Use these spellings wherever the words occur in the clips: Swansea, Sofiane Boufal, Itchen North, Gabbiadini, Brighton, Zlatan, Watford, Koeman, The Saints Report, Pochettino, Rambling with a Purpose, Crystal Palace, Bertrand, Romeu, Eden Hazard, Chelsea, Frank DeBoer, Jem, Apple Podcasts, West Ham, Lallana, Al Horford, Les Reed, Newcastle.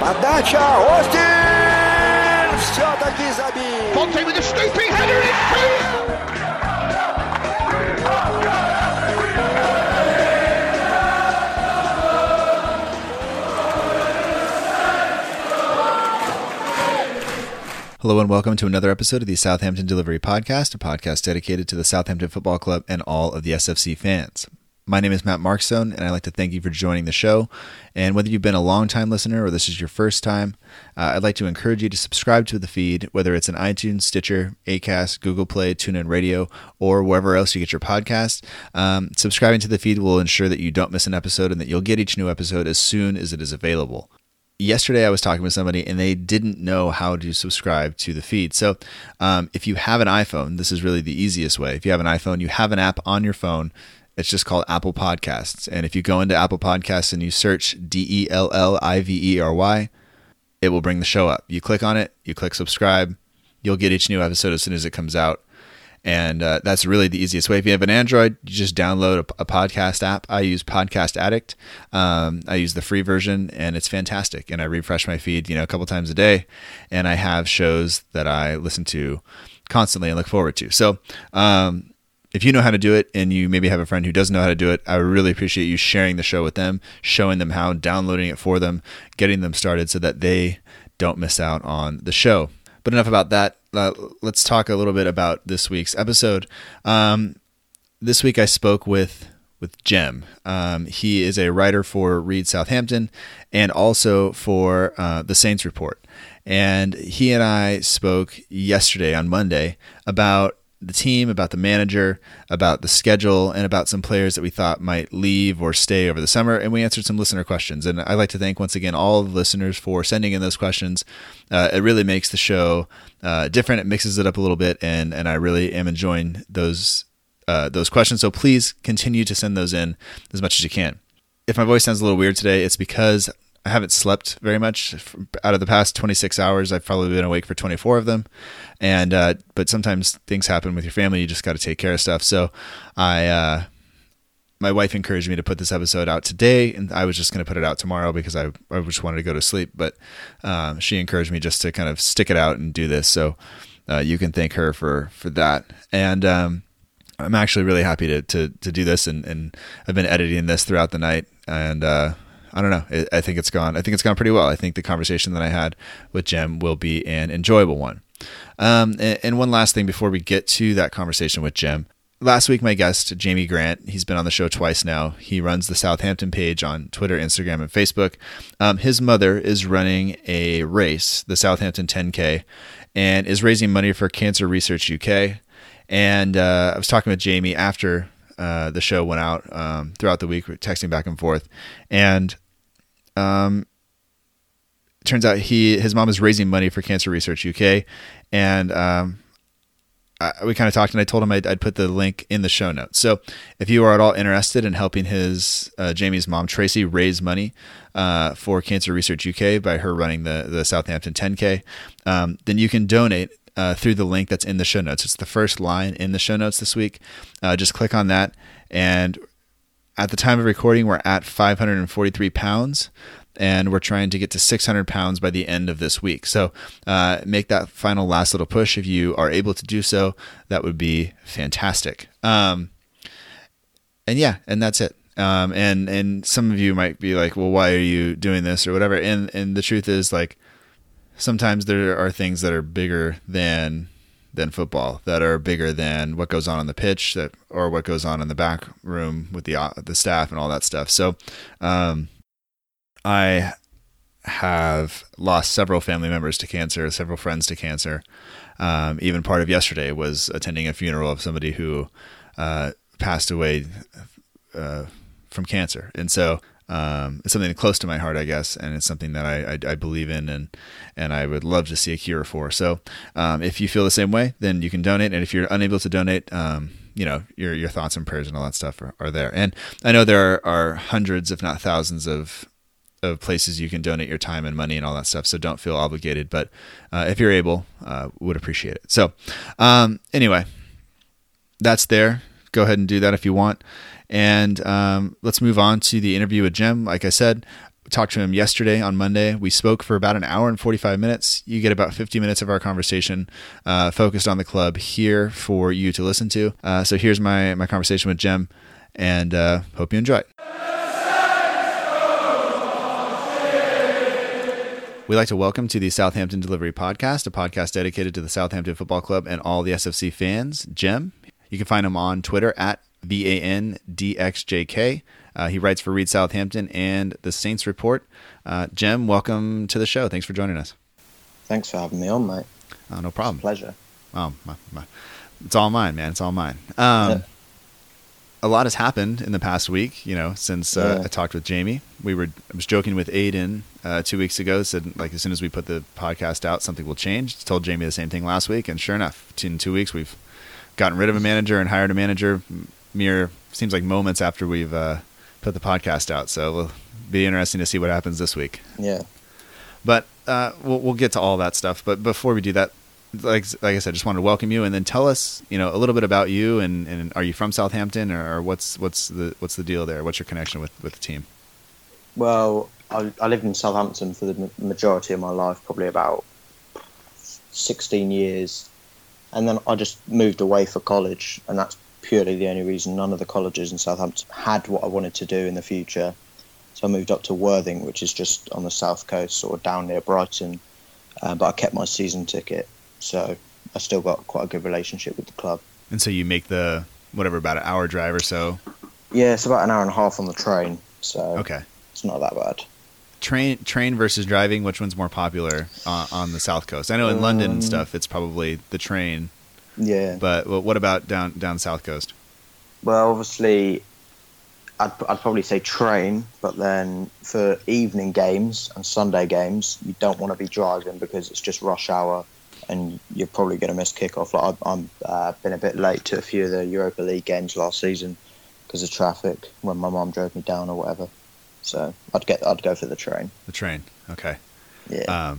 Подача, Остин! Все-таки забил! Conte with a snoopy header, it's clear! Hello and welcome to another episode of the Southampton Delivery Podcast, a podcast dedicated to the Southampton Football Club and all of the SFC fans. My name is Matt Markstone, and I'd like to thank you for joining the show. And whether you've been a long-time listener or this is your first time, I'd like to encourage you to subscribe to the feed, whether it's in iTunes, Stitcher, Acast, Google Play, TuneIn Radio, or wherever else you get your podcast. Subscribing to the feed will ensure that you don't miss an episode and that you'll get each new episode as soon as it is available. Yesterday, I was talking with somebody and they didn't know how to subscribe to the feed. So if you have an iPhone, this is really the easiest way. If you have an iPhone, you have an app on your phone. It's just called Apple Podcasts. And if you go into Apple Podcasts and you search DELLIVERY, it will bring the show up. You click on it, you click subscribe, you'll get each new episode as soon as it comes out. And that's really the easiest way. If you have an Android, you just download a podcast app. I use Podcast Addict. I use the free version and it's fantastic. And I refresh my feed, a couple times a day, and I have shows that I listen to constantly and look forward to. So, if you know how to do it and you maybe have a friend who doesn't know how to do it, I really appreciate you sharing the show with them, showing them how, downloading it for them, getting them started so that they don't miss out on the show. But enough about that. Let's talk a little bit about this week's episode. This week I spoke with Jem. He is a writer for Read Southampton and also for The Saints Report. And he and I spoke yesterday on Monday about the team, about the manager, about the schedule, and about some players that we thought might leave or stay over the summer. And we answered some listener questions. And I'd like to thank once again all the listeners for sending in those questions. It really makes the show different. It mixes it up a little bit. And I really am enjoying those questions. So please continue to send those in as much as you can. If my voice sounds a little weird today, it's because I haven't slept very much. Out of the past 26 hours, I've probably been awake for 24 of them. And but sometimes things happen with your family. You just got to take care of stuff. So my wife encouraged me to put this episode out today, and I was just going to put it out tomorrow because I just wanted to go to sleep. But she encouraged me just to kind of stick it out and do this. So you can thank her for that. And I'm actually really happy to do this. And I've been editing this throughout the night. And I don't know. I think it's gone pretty well. I think the conversation that I had with Jem will be an enjoyable one. And one last thing before we get to that conversation with Jem. Last week, my guest, Jamie Grant, he's been on the show twice now. He runs the Southampton page on Twitter, Instagram, and Facebook. His mother is running a race, the Southampton 10K, and is raising money for Cancer Research UK. And I was talking with Jamie after the show went out throughout the week, texting back and forth. And it turns out his mom is raising money for Cancer Research UK. And we kind of talked, and I told him I'd put the link in the show notes. So if you are at all interested in helping Jamie's mom, Tracy, raise money for Cancer Research UK by her running the Southampton 10K, then you can donate through the link that's in the show notes. It's the first line in the show notes this week. Just click on that. And at the time of recording, we're at £543, and we're trying to get to £600 by the end of this week. So make that final last little push. If you are able to do so, that would be fantastic. And that's it. And some of you might be like, well, why are you doing this or whatever? And the truth is, like, sometimes there are things that are bigger than football, that are bigger than what goes on the pitch, that or what goes on in the back room with the staff and all that stuff. So I have lost several family members to cancer, several friends to cancer. Even part of yesterday was attending a funeral of somebody who passed away from cancer. And so it's something close to my heart, I guess, and it's something that I believe in and I would love to see a cure for. So if you feel the same way, then you can donate. And if you're unable to donate, your thoughts and prayers and all that stuff are there. And I know there are hundreds, if not thousands, of places you can donate your time and money and all that stuff. So don't feel obligated, but if you're able, would appreciate it. So anyway, that's there. Go ahead and do that if you want. And let's move on to the interview with Jem. Like I said, talked to him yesterday on Monday. We spoke for about an hour and 45 minutes. You get about 50 minutes of our conversation focused on the club here for you to listen to. So here's my conversation with Jem, and hope you enjoy it. We'd like to welcome to the Southampton Delivery Podcast, a podcast dedicated to the Southampton Football Club and all the SFC fans. Jem, you can find him on Twitter at BANDXJK. He writes for Read Southampton and The Saints Report. Jem, welcome to the show. Thanks for joining us. Thanks for having me on, mate. No problem. Pleasure. Oh, it's all mine, man. It's all mine. A lot has happened in the past week, since I talked with Jamie. I was joking with Aiden 2 weeks ago, said as soon as we put the podcast out, something will change. Told Jamie the same thing last week, and sure enough, in 2 weeks we've gotten rid of a manager and hired a manager. Mere seems like moments after we've put the podcast out. So it'll be interesting to see what happens this week. Yeah, but we'll get to all that stuff. But before we do that, Like I said, just wanted to welcome you and then tell us, a little bit about you and are you from Southampton or what's the deal there? What's your connection with the team? Well, I lived in Southampton for the majority of my life, probably about 16 years. And then I just moved away for college. And that's purely the only reason. None of the colleges in Southampton had what I wanted to do in the future. So I moved up to Worthing, which is just on the south coast, sort of down near Brighton. But I kept my season ticket. So I still got quite a good relationship with the club. And so you make the, about an hour drive or so? Yeah, it's about an hour and a half on the train. So It's not that bad. Train versus driving, which one's more popular on the South Coast? I know in London and stuff, it's probably the train. Yeah. But what about down South Coast? Well, obviously, I'd probably say train, but then for evening games and Sunday games, you don't want to be driving because it's just rush hour. And you're probably going to miss kickoff. Like I've been a bit late to a few of the Europa League games last season because of traffic when my mum drove me down or whatever. So I'd go for the train. The train, okay. Yeah.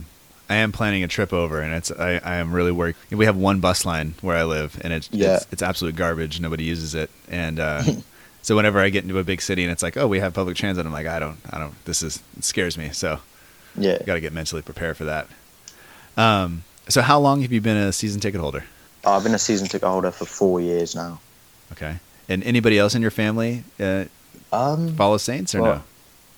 I am planning a trip over, and I am really worried. We have one bus line where I live, and it's absolute garbage. Nobody uses it, and so whenever I get into a big city and it's like, oh, we have public transit, I'm like, I don't. It scares me. So yeah, got to get mentally prepared for that. So how long have you been a season ticket holder? I've been a season ticket holder for 4 years now. Okay. And anybody else in your family follow Saints or no?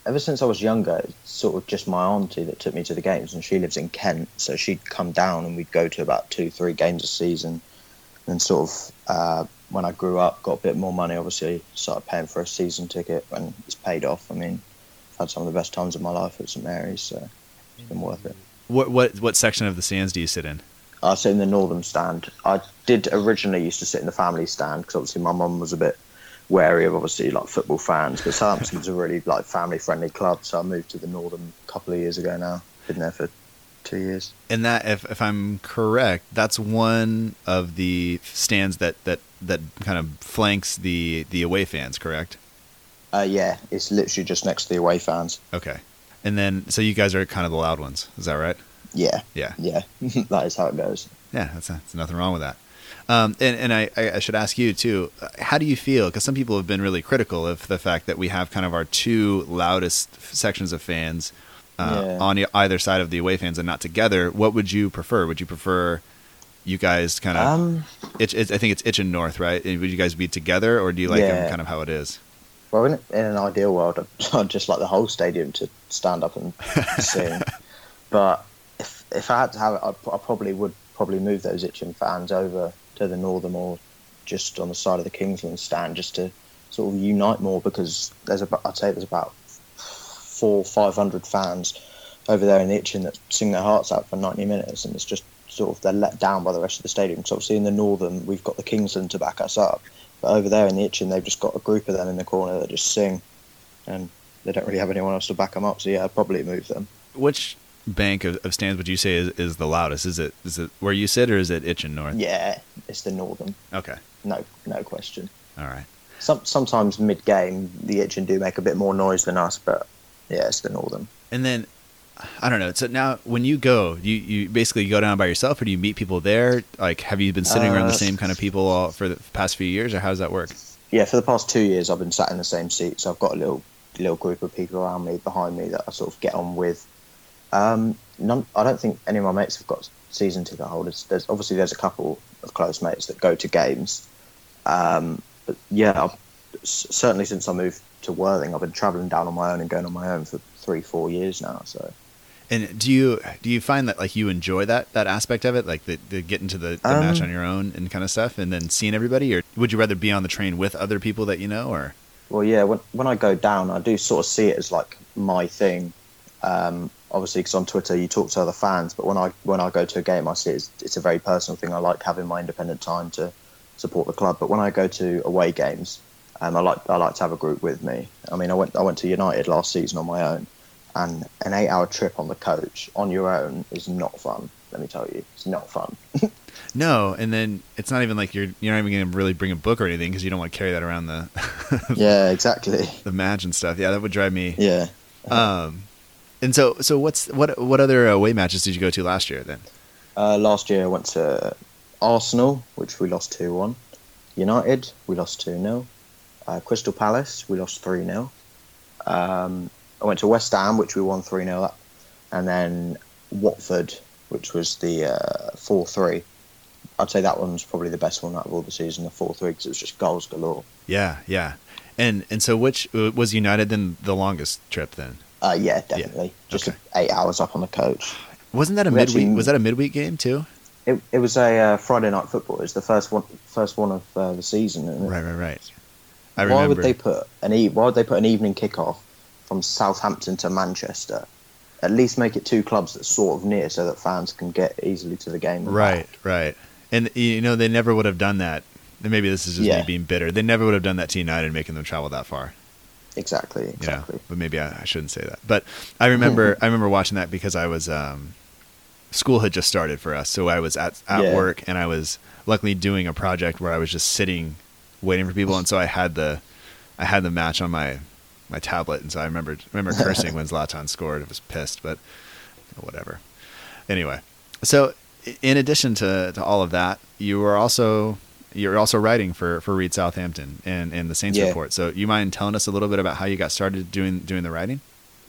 Ever since I was younger, it's sort of just my auntie that took me to the games, and she lives in Kent. So she'd come down and we'd go to about 2-3 games a season. And sort of when I grew up, got a bit more money, obviously, started paying for a season ticket, and it's paid off. I mean, I've had some of the best times of my life at St Mary's, so it's been worth it. What section of the stands do you sit in? I sit in the Northern Stand. I did originally used to sit in the family stand because obviously my mum was a bit wary of football fans, but Southampton's a really family friendly club, so I moved to the Northern a couple of years ago now. Been there for 2 years. And that, if I'm correct, that's one of the stands that kind of flanks the away fans, correct? Yeah, it's literally just next to the away fans. Okay. And then, so you guys are kind of the loud ones, is that right? Yeah. Yeah. Yeah. That is how it goes. Yeah, that's nothing wrong with that. And I should ask you, too, how do you feel? Because some people have been really critical of the fact that we have kind of our two loudest sections of fans on either side of the away fans and not together. What would you prefer? Would you prefer you guys kind of I think it's Itchen North, right? Would you guys be together, or do you like them kind of how it is? Well, in an ideal world, I'd just like the whole stadium to stand up and sing. But if I had to have it, I would probably move those Itchen fans over to the Northern or just on the side of the Kingsland stand just to sort of unite more, because there's about 400 or 500 fans over there in the Itchen that sing their hearts out for 90 minutes, and it's just sort of they're let down by the rest of the stadium. So obviously in the Northern, we've got the Kingsland to back us up. But over there in the Itchen, they've just got a group of them in the corner that just sing, and they don't really have anyone else to back them up. So yeah, I'd probably move them. Which bank of stands would you say is the loudest? Is it where you sit, or is it Itchen North? Yeah, it's the Northern. Okay. No question. All right. Sometimes mid game, the Itchen do make a bit more noise than us, but yeah, it's the Northern. And then, I don't know. So now, when you go, you basically go down by yourself, or do you meet people there? Like, have you been sitting around the same kind of people for the past few years, or how does that work? Yeah, for the past 2 years, I've been sat in the same seat, so I've got a little little group of people around me, behind me, that I sort of get on with. I don't think any of my mates have got season ticket holders. There's a couple of close mates that go to games. But yeah, certainly since I moved to Worthing, I've been travelling down on my own and going on my own for 3-4 years now. So, and do you find that, like, you enjoy that aspect of it, like the getting to the match on your own and kind of stuff, and then seeing everybody, or would you rather be on the train with other people that you know? Or well, yeah, when I go down, I do sort of see it as like my thing. Obviously, because on Twitter you talk to other fans, but when I go to a game, I see it's a very personal thing. I like having my independent time to support the club, but when I go to away games, I like to have a group with me. I mean, I went to United last season on my own, and an 8-hour trip on the coach on your own is not fun. Let me tell you, it's not fun. No, and then it's not even like you're not even going to really bring a book or anything, because you don't want to carry that around the yeah, exactly, the match and stuff. Yeah, that would drive me. Yeah. And so what other away matches did you go to last year then? Last year I went to Arsenal, which we lost 2-1. United, we lost 2-0. Crystal Palace, we lost 3-0. I went to West Ham, which we won 3-0 up. And then Watford, which was the 4-3. I'd say that one's probably the best one out of all the season, the 4-3, because it was just goals galore. Yeah, yeah. And so which was United then the longest trip then? Yeah, definitely. Yeah. Just okay. 8 hours up on the coach. Wasn't that a midweek? Was that a midweek game too? It was a Friday night football. It was the first one of the season. Isn't it? Right. I remember. Why would they put an evening kickoff from Southampton to Manchester? At least make it two clubs that's sort of near, so that fans can get easily to the game. Right. And you know they never would have done that. Maybe this is just me being bitter. They never would have done that to United, making them travel that far. Exactly. Yeah, but maybe I shouldn't say that. But I remember watching that, because I was school had just started for us, so I was at work, and I was luckily doing a project where I was just sitting waiting for people, and so I had the match on my tablet, and so I remember cursing when Zlatan scored. I was pissed, but whatever. Anyway, so in addition to all of that, you're also writing for Read Southampton and the Saints Report. So you mind telling us a little bit about how you got started doing the writing?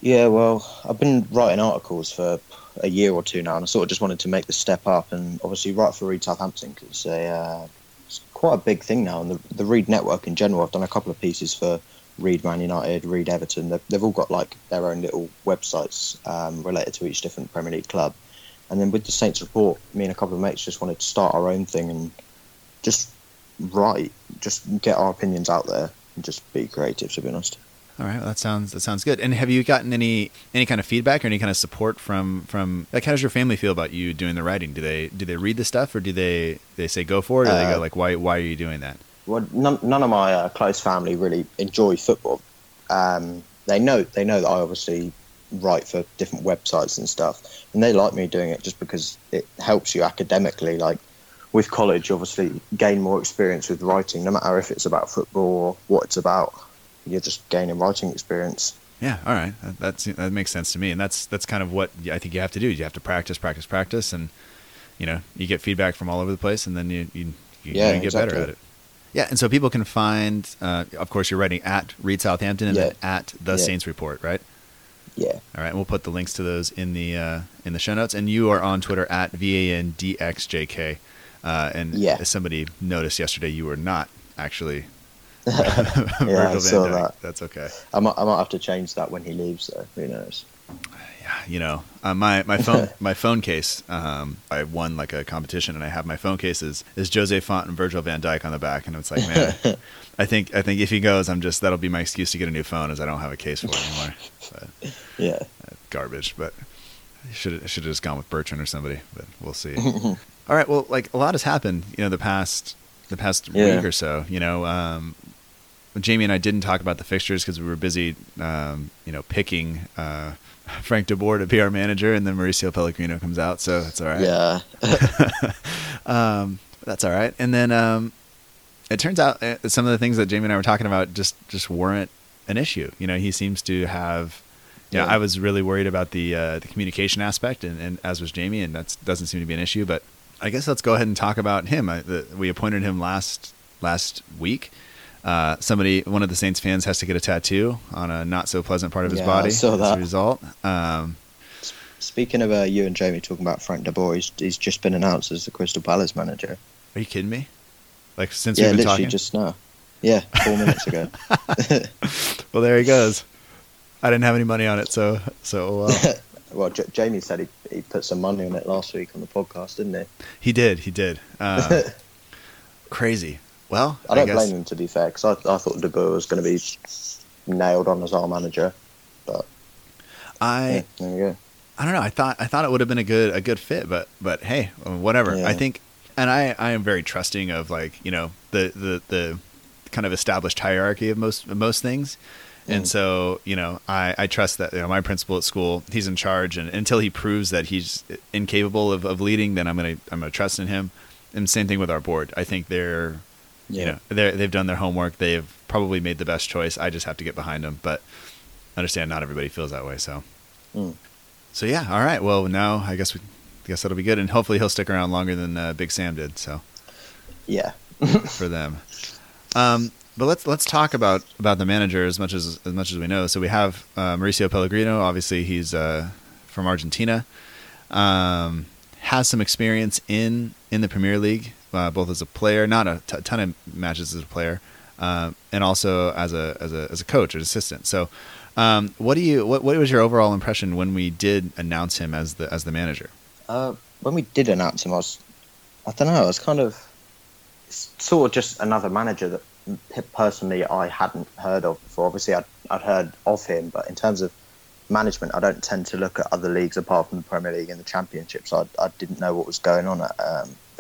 Yeah, well, I've been writing articles for a year or two now, and I sort of just wanted to make the step up and obviously write for Read Southampton, because it's quite a big thing now. And the Read network in general, I've done a couple of pieces for Read Man United, Read Everton. They've all got like their own little websites related to each different Premier League club. And then with the Saints Report, me and a couple of mates just wanted to start our own thing and just write, just get our opinions out there and just be creative, to be honest. All right, well, that sounds good. And have you gotten any kind of feedback or any kind of support from like, how does your family feel about you doing the writing? Do they read the stuff, or do they say go for it, or they go like, why are you doing that? Well, none of my close family really enjoy football. They know that I obviously write for different websites and stuff, and they like me doing it just because it helps you academically, like with college, obviously, gain more experience with writing, no matter if it's about football or what it's about. You're just gaining writing experience. Yeah, all right. That makes sense to me. And that's kind of what I think you have to do. You have to practice. And, you know, you get feedback from all over the place, and then you get better at it. Yeah, and so people can find, of course, you're writing at Read Southampton and then at The Saints Report, right? Yeah. All right. We'll put the links to those in the show notes. And you are on Twitter at VANDXJK. As somebody noticed yesterday, you were not actually Virgil van Dijk. That. That's okay. I might have to change that when he leaves, though. Who knows? Yeah, you know, my phone case. I won like a competition, and I have my phone cases is Jose Font and Virgil van Dijk on the back, and it's like, man, I think if he goes, that'll be my excuse to get a new phone, as I don't have a case for it anymore. But, yeah, garbage. But I should have just gone with Bertrand or somebody. But we'll see. All right. Well, like a lot has happened, you know, the past week or so. You know, Jamie and I didn't talk about the fixtures because we were busy, you know, picking Frank DeBoer to be our manager, and then Mauricio Pellegrino comes out, so that's all right. Yeah, that's all right. And then it turns out some of the things that Jamie and I were talking about just weren't an issue. You know, he seems to have. Yeah, I was really worried about the communication aspect, and as was Jamie, and that doesn't seem to be an issue, but. I guess let's go ahead and talk about him. We appointed him last week, One of the Saints fans has to get a tattoo on a not so pleasant part of his body. I saw that. As a result. Speaking of you and Jamie talking about Frank DeBoer, he's just been announced as the Crystal Palace manager. Are you kidding me? Like since we've been talking? Yeah, literally just now. Yeah, 4 minutes ago. Well, there he goes. I didn't have any money on it, so. Well, Jamie said he put some money on it last week on the podcast, didn't he? He did. Crazy. Well, I guess blame him, to be fair, because I thought De Boer was going to be nailed on as our manager, but there you go. I don't know. I thought it would have been a good fit, but hey, whatever. Yeah. I think, and I am very trusting of, like, you know, the kind of established hierarchy of most things. And so, you know, I trust that, you know, my principal at school, he's in charge, and until he proves that he's incapable of leading, then I'm going to trust in him. And same thing with our board. I think they've done their homework. They've probably made the best choice. I just have to get behind them, but I understand not everybody feels that way. So, So yeah. All right. Well, now I guess that'll be good. And hopefully he'll stick around longer than Big Sam did. So yeah, for them. But let's talk about the manager as much as we know. So we have Mauricio Pellegrino. Obviously, he's from Argentina. Has some experience in the Premier League, both as a player, not a ton of matches as a player, and also as a coach or assistant. So, what was your overall impression when we did announce him as the manager? When we did announce him, I was kind of sort of just another manager that, personally, I hadn't heard of before. Obviously, I'd heard of him, but in terms of management, I don't tend to look at other leagues apart from the Premier League and the Championship. So I didn't know what was going on at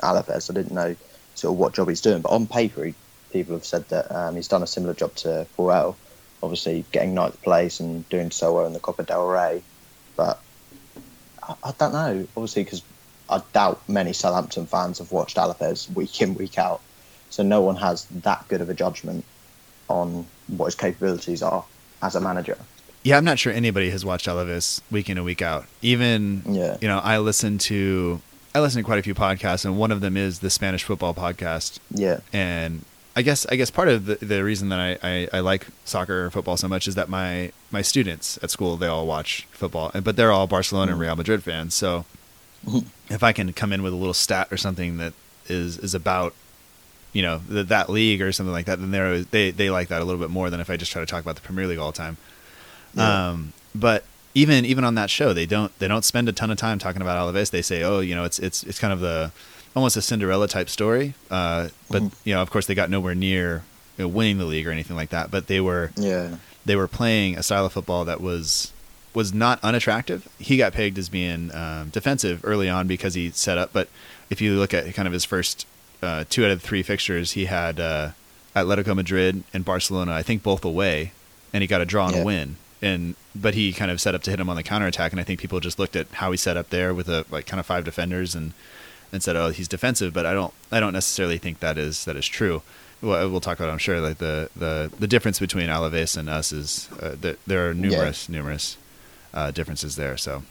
Alaves. I didn't know sort of what job he's doing. But on paper, people have said that he's done a similar job to Puel, obviously getting ninth place and doing so well in the Copa del Rey. But I don't know, obviously, because I doubt many Southampton fans have watched Alaves week in, week out. So no one has that good of a judgment on what his capabilities are as a manager. Yeah, I'm not sure anybody has watched Alaves week in and week out. Even, you know, I listen to quite a few podcasts, and one of them is the Spanish football podcast. Yeah. And I guess part of the reason that I like soccer or football so much is that my students at school, they all watch football, but they're all Barcelona and Real Madrid fans. So if I can come in with a little stat or something that is about, you know, that league or something like that, then they like that a little bit more than if I just try to talk about the Premier League all the time. Yeah. But even on that show, they don't spend a ton of time talking about Alaves. They say, oh, you know, it's kind of almost a Cinderella type story. But you know, of course, they got nowhere near, you know, winning the league or anything like that. But they were playing a style of football that was not unattractive. He got pegged as being defensive early on because he set up. But if you look at kind of his first 2 out of 3 fixtures, he had Atletico Madrid and Barcelona, I think both away, and he got a draw and a win. But he kind of set up to hit him on the counterattack, and I think people just looked at how he set up there with a like kind of 5 defenders and said, oh, he's defensive. But I don't necessarily think that is true. Well, we'll talk about it, I'm sure, like the difference between Alaves and us is there are numerous differences there. So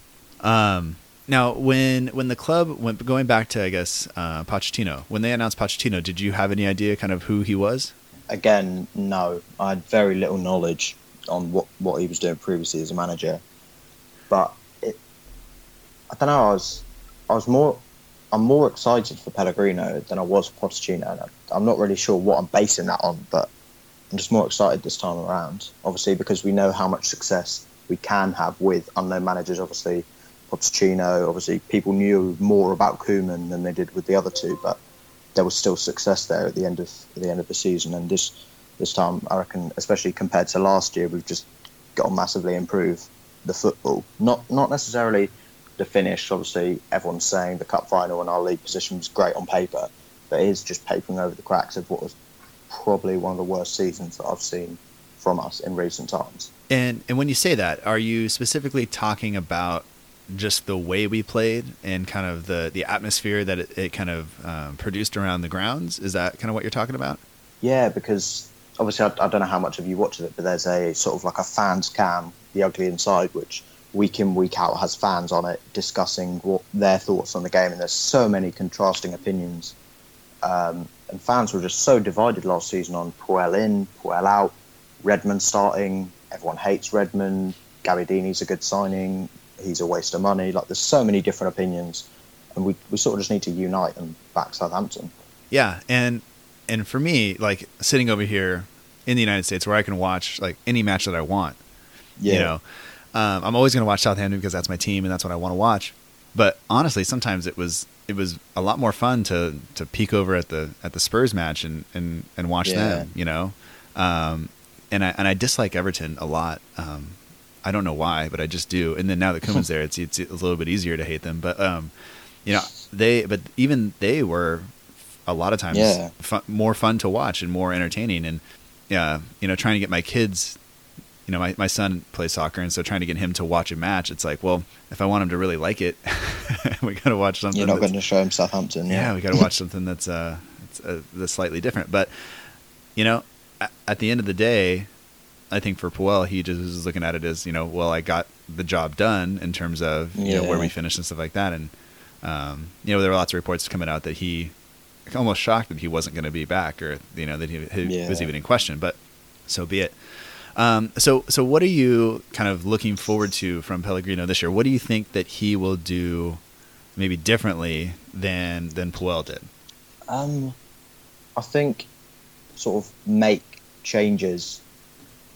now, when the club went, going back to, I guess, Pochettino, when they announced Pochettino, did you have any idea kind of who he was? Again, no. I had very little knowledge on what he was doing previously as a manager. But I don't know. I'm more excited for Pellegrino than I was for Pochettino. And I'm not really sure what I'm basing that on, but I'm just more excited this time around. Obviously, because we know how much success we can have with unknown managers, obviously. Pochettino, obviously, people knew more about Koeman than they did with the other two, but there was still success there at the end of the season. And this time, I reckon, especially compared to last year, we've just got to massively improve the football. Not necessarily the finish. Obviously, everyone's saying the cup final and our league position was great on paper, but it is just papering over the cracks of what was probably one of the worst seasons that I've seen from us in recent times. And when you say that, are you specifically talking about just the way we played and kind of the atmosphere that it kind of produced around the grounds? Is that kind of what you're talking about? Yeah, because obviously I don't know how much of you watched it, but there's a sort of like a fans cam, The Ugly Inside, which week in, week out has fans on it discussing what their thoughts on the game. And there's so many contrasting opinions And fans were just so divided last season on Puel in, Puel out, Redmond starting. Everyone hates Redmond. Gabbiadini's a good signing. He's a waste of money. Like, there's so many different opinions, and we sort of just need to unite and back Southampton. Yeah, and for me, like, sitting over here in the United States where I can watch like any match that I want, you know, I'm always going to watch Southampton because that's my team and that's what I want to watch. But honestly, sometimes it was a lot more fun to peek over at the Spurs match and watch them, you know. And I dislike Everton a lot. I don't know why, but I just do. And then now that Koeman's there, it's a little bit easier to hate them. But you know, even they were a lot of times more fun to watch and more entertaining. And you know, trying to get my kids, you know, my son plays soccer, and so trying to get him to watch a match, it's like, well, if I want him to really like it, we got to watch something. You're not going to show him Southampton. Yeah, we got to watch something that's slightly different. But you know, at the end of the day, I think for Puel, he just was looking at it as, you know, well, I got the job done in terms of, you know, where we finished and stuff like that. And, you know, there were lots of reports coming out that he almost shocked that he wasn't going to be back, or, you know, that he was even in question, but so be it. So what are you kind of looking forward to from Pellegrino this year? What do you think that he will do maybe differently than Puel did? I think sort of make changes,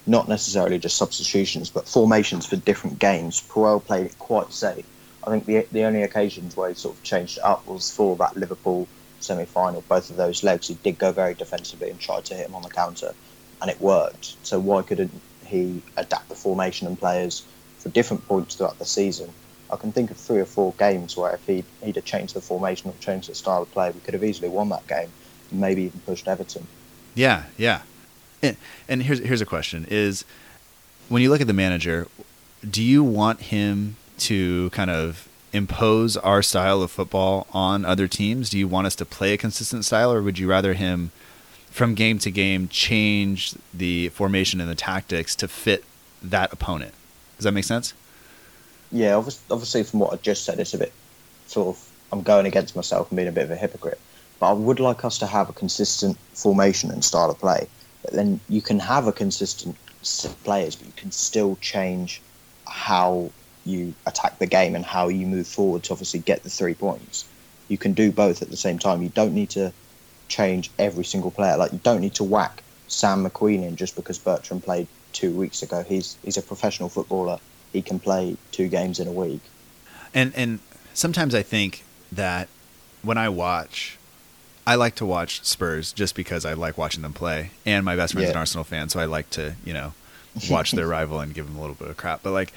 not necessarily just substitutions, but formations for different games. Puel played it quite safe. I think the only occasions where he sort of changed it up was for that Liverpool semi-final. Both of those legs, he did go very defensively and tried to hit him on the counter, and it worked. So why couldn't he adapt the formation and players for different points throughout the season? I can think of 3 or 4 games where if he'd have changed the formation or changed the style of play, we could have easily won that game, and maybe even pushed Everton. Yeah, yeah. And here's a question: is when you look at the manager, do you want him to kind of impose our style of football on other teams? Do you want us to play a consistent style, or would you rather him from game to game change the formation and the tactics to fit that opponent? Does that make sense? Yeah, obviously from what I just said, it's a bit sort of, I'm going against myself and being a bit of a hypocrite, but I would like us to have a consistent formation and style of play. But then you can have a consistent set of players, but you can still change how you attack the game and how you move forward to obviously get the 3 points. You can do both at the same time. You don't need to change every single player. Like, you don't need to whack Sam McQueen in just because Bertrand played 2 weeks ago. He's a professional footballer. He can play 2 games in a week. And sometimes I think that when I like to watch Spurs just because I like watching them play, and my best friend's an Arsenal fan, so I like to, you know, watch their rival and give them a little bit of crap. But like,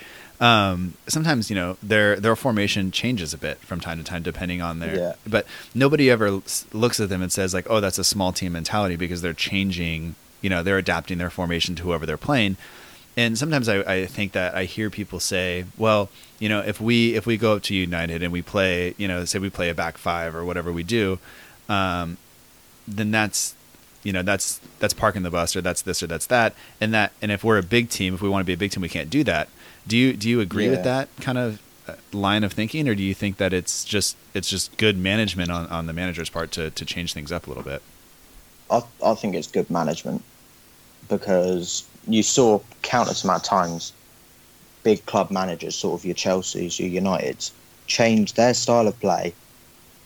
sometimes, you know, their formation changes a bit from time to time depending on their. Yeah. But nobody ever looks at them and says like, oh, that's a small team mentality, because they're changing, you know, they're adapting their formation to whoever they're playing. And sometimes I think that I hear people say, well, you know, if we go up to United and we play, you know, say we play a back five or whatever we do. Then that's, you know, that's parking the bus, or that's this, or that's that. And that, and if we're a big team, if we want to be a big team, we can't do that. Do you agree with that kind of line of thinking, or do you think that it's just good management on the manager's part to change things up a little bit? I think it's good management, because you saw countless amount of times big club managers, sort of your Chelseas, your Uniteds, change their style of play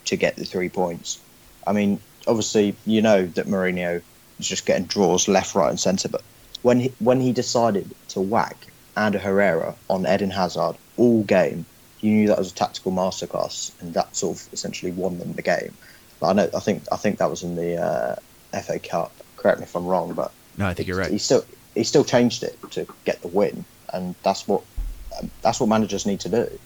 to get the 3 points. I mean, obviously, you know that Mourinho is just getting draws left, right and centre, but when he decided to whack Ander Herrera on Eden Hazard all game, you knew that was a tactical masterclass, and that sort of essentially won them the game. But I think that was in the FA Cup. Correct me if I'm wrong, but no, I think you're right. He still changed it to get the win, and that's what managers need to do.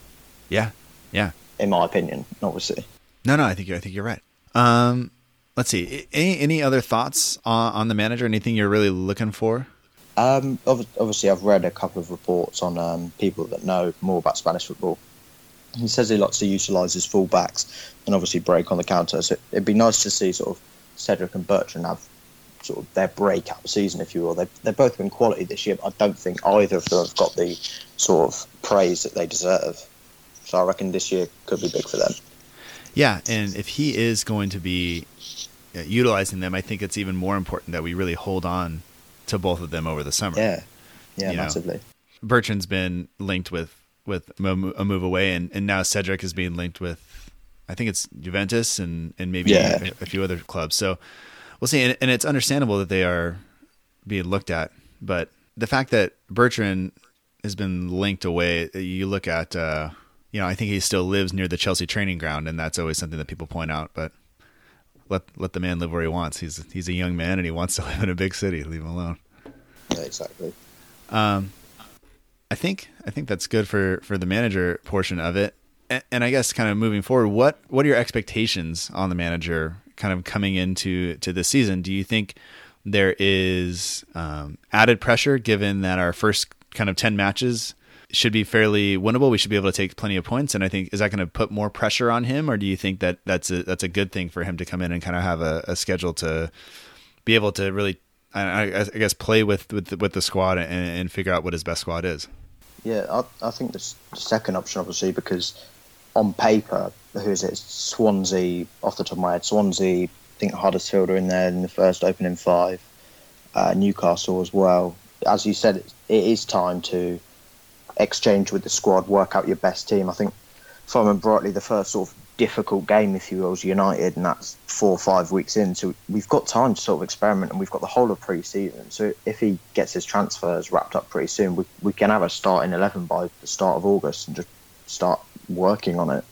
Yeah, yeah. In my opinion, obviously. No, I think you're right. Let's see. Any other thoughts on the manager? Anything you're really looking for? Obviously, I've read a couple of reports on people that know more about Spanish football. He says he likes to utilise his full-backs and obviously break on the counter. So it'd be nice to see sort of Cedric and Bertrand have sort of their breakout season, if you will. They've both been quality this year, but I don't think either of them have got the sort of praise that they deserve. So I reckon this year could be big for them. Yeah, and if he is going to be utilizing them, I think it's even more important that we really hold on to both of them over the summer. Yeah, massively. Bertrand's been linked with a move away, and now Cedric is being linked with, I think it's Juventus and maybe a few other clubs. So we'll see. And it's understandable that they are being looked at. But the fact that Bertrand has been linked away, you look at, I think he still lives near the Chelsea training ground, and that's always something that people point out. But let the man live where he wants. He's a young man, and he wants to live in a big city. Leave him alone. Yeah, exactly. I think that's good for the manager portion of it. And I guess kind of moving forward, what are your expectations on the manager kind of coming into this season? Do you think there is added pressure given that our first kind of 10 matches should be fairly winnable? We should be able to take plenty of points. And I think, is that going to put more pressure on him, or do you think that that's a good thing for him to come in and kind of have a schedule to be able to really, I guess, play with the squad and figure out what his best squad is? Yeah, I think the second option, obviously, because on paper, who is it? Swansea, off the top of my head. Swansea, I think Huddersfield are in there in the first opening five. Newcastle as well. As you said, it is time to exchange with the squad, work out your best team. I think, if I remember rightly, the first sort of difficult game, if you will, is United, and that's 4 or 5 weeks in. So we've got time to sort of experiment, and we've got the whole of pre-season. So if he gets his transfers wrapped up pretty soon, we can have a starting 11 by the start of August and just start working on it.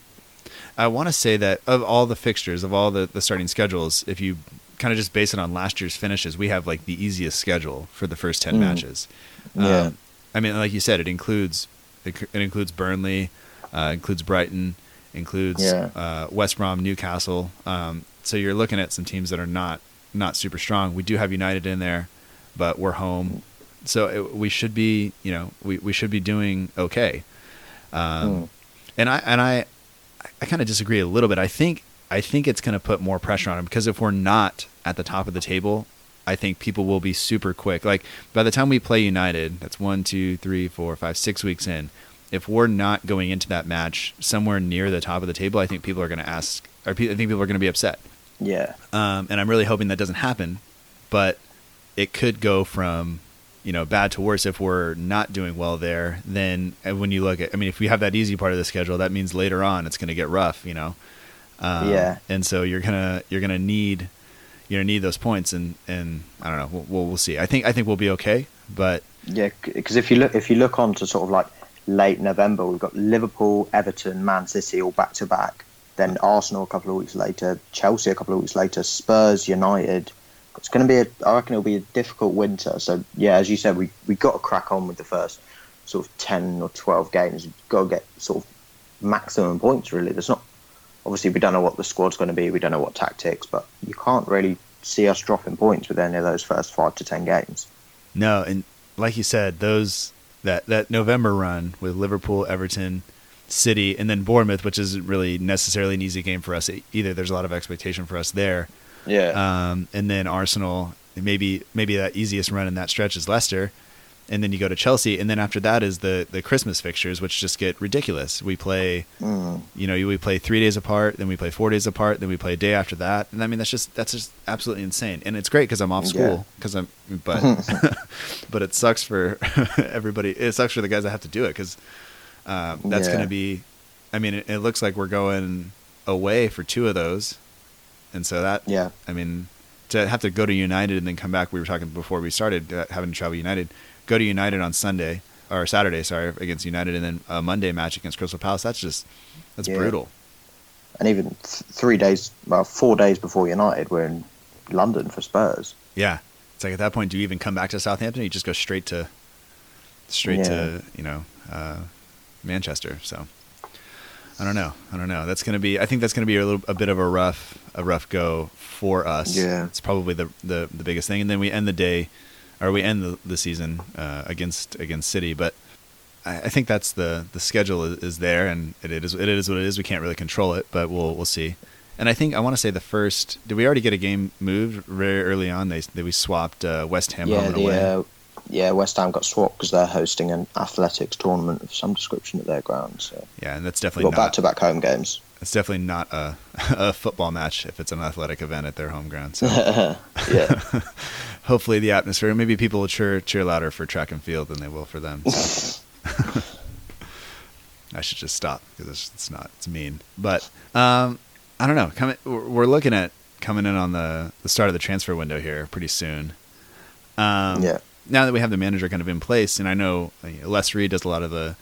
I want to say that of all the fixtures, of all the starting schedules, if you kind of just base it on last year's finishes, we have like the easiest schedule for the first 10 matches. Yeah. I mean, like you said, it includes Burnley, includes Brighton, includes West Brom, Newcastle. So you're looking at some teams that are not super strong. We do have United in there, but we're home, so we should be, we should be doing okay. And I kind of disagree a little bit. I think it's going to put more pressure on him, because if we're not at the top of the table, I think people will be super quick. Like, by the time we play United, that's 1, 2, 3, 4, 5, 6 weeks in. If we're not going into that match somewhere near the top of the table, I think people are going to ask, or I think people are going to be upset. Yeah. And I'm really hoping that doesn't happen, but it could go from, bad to worse if we're not doing well there. Then when you look at, if we have that easy part of the schedule, that means later on it's going to get rough, And so you're going to need, need those points, and I don't know. We'll see. I think we'll be okay, but yeah, because if you look on to sort of like late November, we've got Liverpool, Everton, Man City all back to back. Then Arsenal a couple of weeks later, Chelsea a couple of weeks later, Spurs, United. It's going to be I reckon it'll be a difficult winter. So yeah, as you said, we got to crack on with the first sort of 10 or 12 games. We've got to get sort of maximum points. Really, there's not. Obviously, we don't know what the squad's going to be. We don't know what tactics, but you can't really see us dropping points with any of those first 5 to 10 games. No, and like you said, those that November run with Liverpool, Everton, City, and then Bournemouth, which isn't really necessarily an easy game for us either. There's a lot of expectation for us there. Yeah. And then Arsenal, maybe that easiest run in that stretch is Leicester, and then you go to Chelsea, and then after that is the Christmas fixtures, which just get ridiculous. We play, we play 3 days apart, then we play 4 days apart, then we play a day after that, and I mean that's just absolutely insane. And it's great because I'm off school, but it sucks for everybody. It sucks for the guys that have to do it because that's going to be. I mean, it looks like we're going away for two of those, and so that. Yeah. I mean, to have to go to United and then come back. We were talking before we started having to travel United. Go to United on Saturday, against United, and then a Monday match against Crystal Palace. That's brutal. And even 4 days before United, we're in London for Spurs. Yeah, it's like at that point, do you even come back to Southampton? Or you just go straight to Manchester. So I don't know. That's going to be. I think that's going to be a bit of a rough go for us. Yeah, it's probably the biggest thing. And then we end the day. Or we end the season against City, but I think that's the schedule is there, and it is what it is. We can't really control it, but we'll see. And I think I want to say did we already get a game moved very early on? We swapped West Ham home and away. West Ham got swapped because they're hosting an athletics tournament of some description at their ground. So yeah, and that's definitely we've got back-to-back home games. It's definitely not a football match if it's an athletic event at their home ground. So yeah. Hopefully the atmosphere, maybe people will cheer louder for track and field than they will for them. So. I should just stop because it's mean. But I don't know. We're looking at coming in on the start of the transfer window here pretty soon. Yeah. Now that we have the manager kind of in place, and I know Les Reed does a lot of the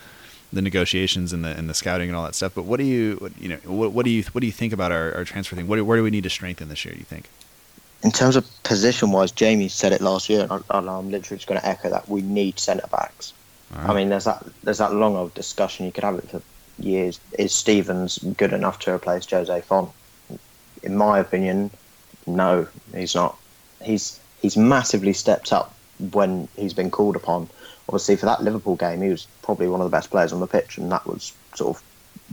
negotiations and the scouting and all that stuff. But what do you think about our transfer thing? Where do we need to strengthen this year, you think? In terms of position wise, Jamie said it last year, and I'm literally just going to echo that. We need centre backs. Right. I mean, there's that long old discussion, you could have it for years. Is Stevens good enough to replace Jose Font? In my opinion, no, he's not. He's massively stepped up when he's been called upon. Obviously, for that Liverpool game, he was probably one of the best players on the pitch, and that was sort of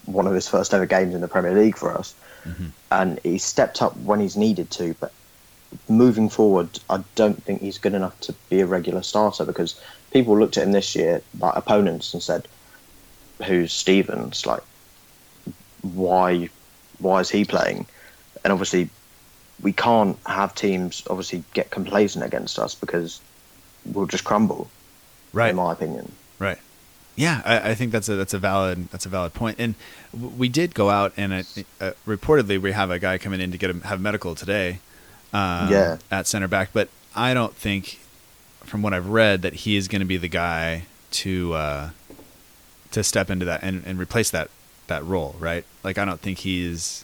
one of his first ever games in the Premier League for us. Mm-hmm. And he stepped up when he's needed to, but moving forward, I don't think he's good enough to be a regular starter, because people looked at him this year, like opponents, and said, who's Stevens? Like, why is he playing? And obviously, we can't have teams obviously get complacent against us, because we'll just crumble. Right. In my opinion. Right. Yeah, I think that's a valid point. And we did go out and reportedly we have a guy coming in to have medical today at center back. But I don't think, from what I've read, that he is going to be the guy to step into that and replace that role. Right. Like, I don't think he's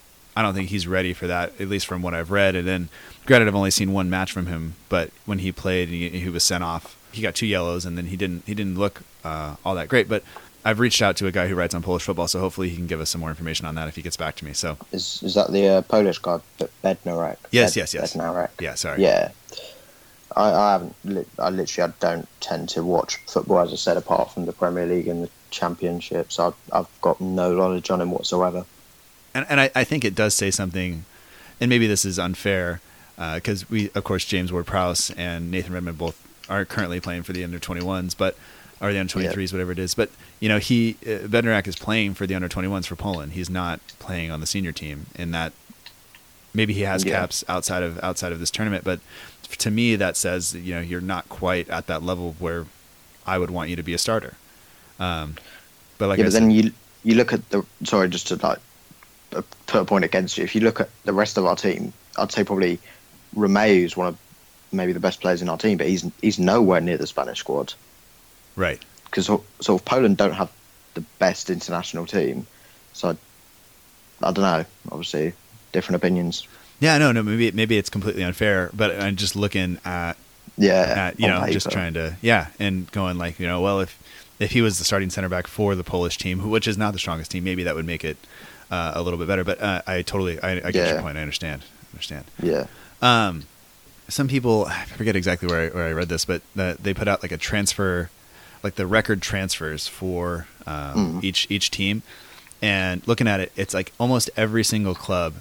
ready for that, at least from what I've read. And then, granted, I've only seen one match from him, but when he played, he was sent off. He got 2 yellows, and then he didn't look all that great. But I've reached out to a guy who writes on Polish football, so hopefully he can give us some more information on that if he gets back to me. So is that the Polish guy, Bednarek? Yes. Bednarek. Yeah, sorry. Yeah, I haven't. I don't tend to watch football, as I said, apart from the Premier League and the Championships. I've got no knowledge on him whatsoever. And I think it does say something, and maybe this is unfair, because James Ward-Prowse and Nathan Redmond both are currently playing for the under-21s, or the under-23s, whatever it is. But, you know, Bednarek is playing for the under-21s for Poland. He's not playing on the senior team, and that maybe he has caps outside of this tournament. But to me, that says, you know, you're not quite at that level where I would want you to be a starter. But then you look at the, sorry, just to like put a point against you. If you look at the rest of our team, I'd say probably Romeu's one of maybe the best players in our team, but he's nowhere near the Spanish squad. Right. Because sort of Poland don't have the best international team. So I don't know, obviously different opinions. Yeah, no, maybe it's completely unfair, but I'm just looking at you know, paper. Just trying to, and going like, you know, well, if he was the starting center back for the Polish team, which is not the strongest team, maybe that would make it a little bit better. But I get your point. I understand. Yeah. Some people, I forget exactly where I read this, but they put out like a transfer, like the record transfers for each team. And looking at it, it's like almost every single club,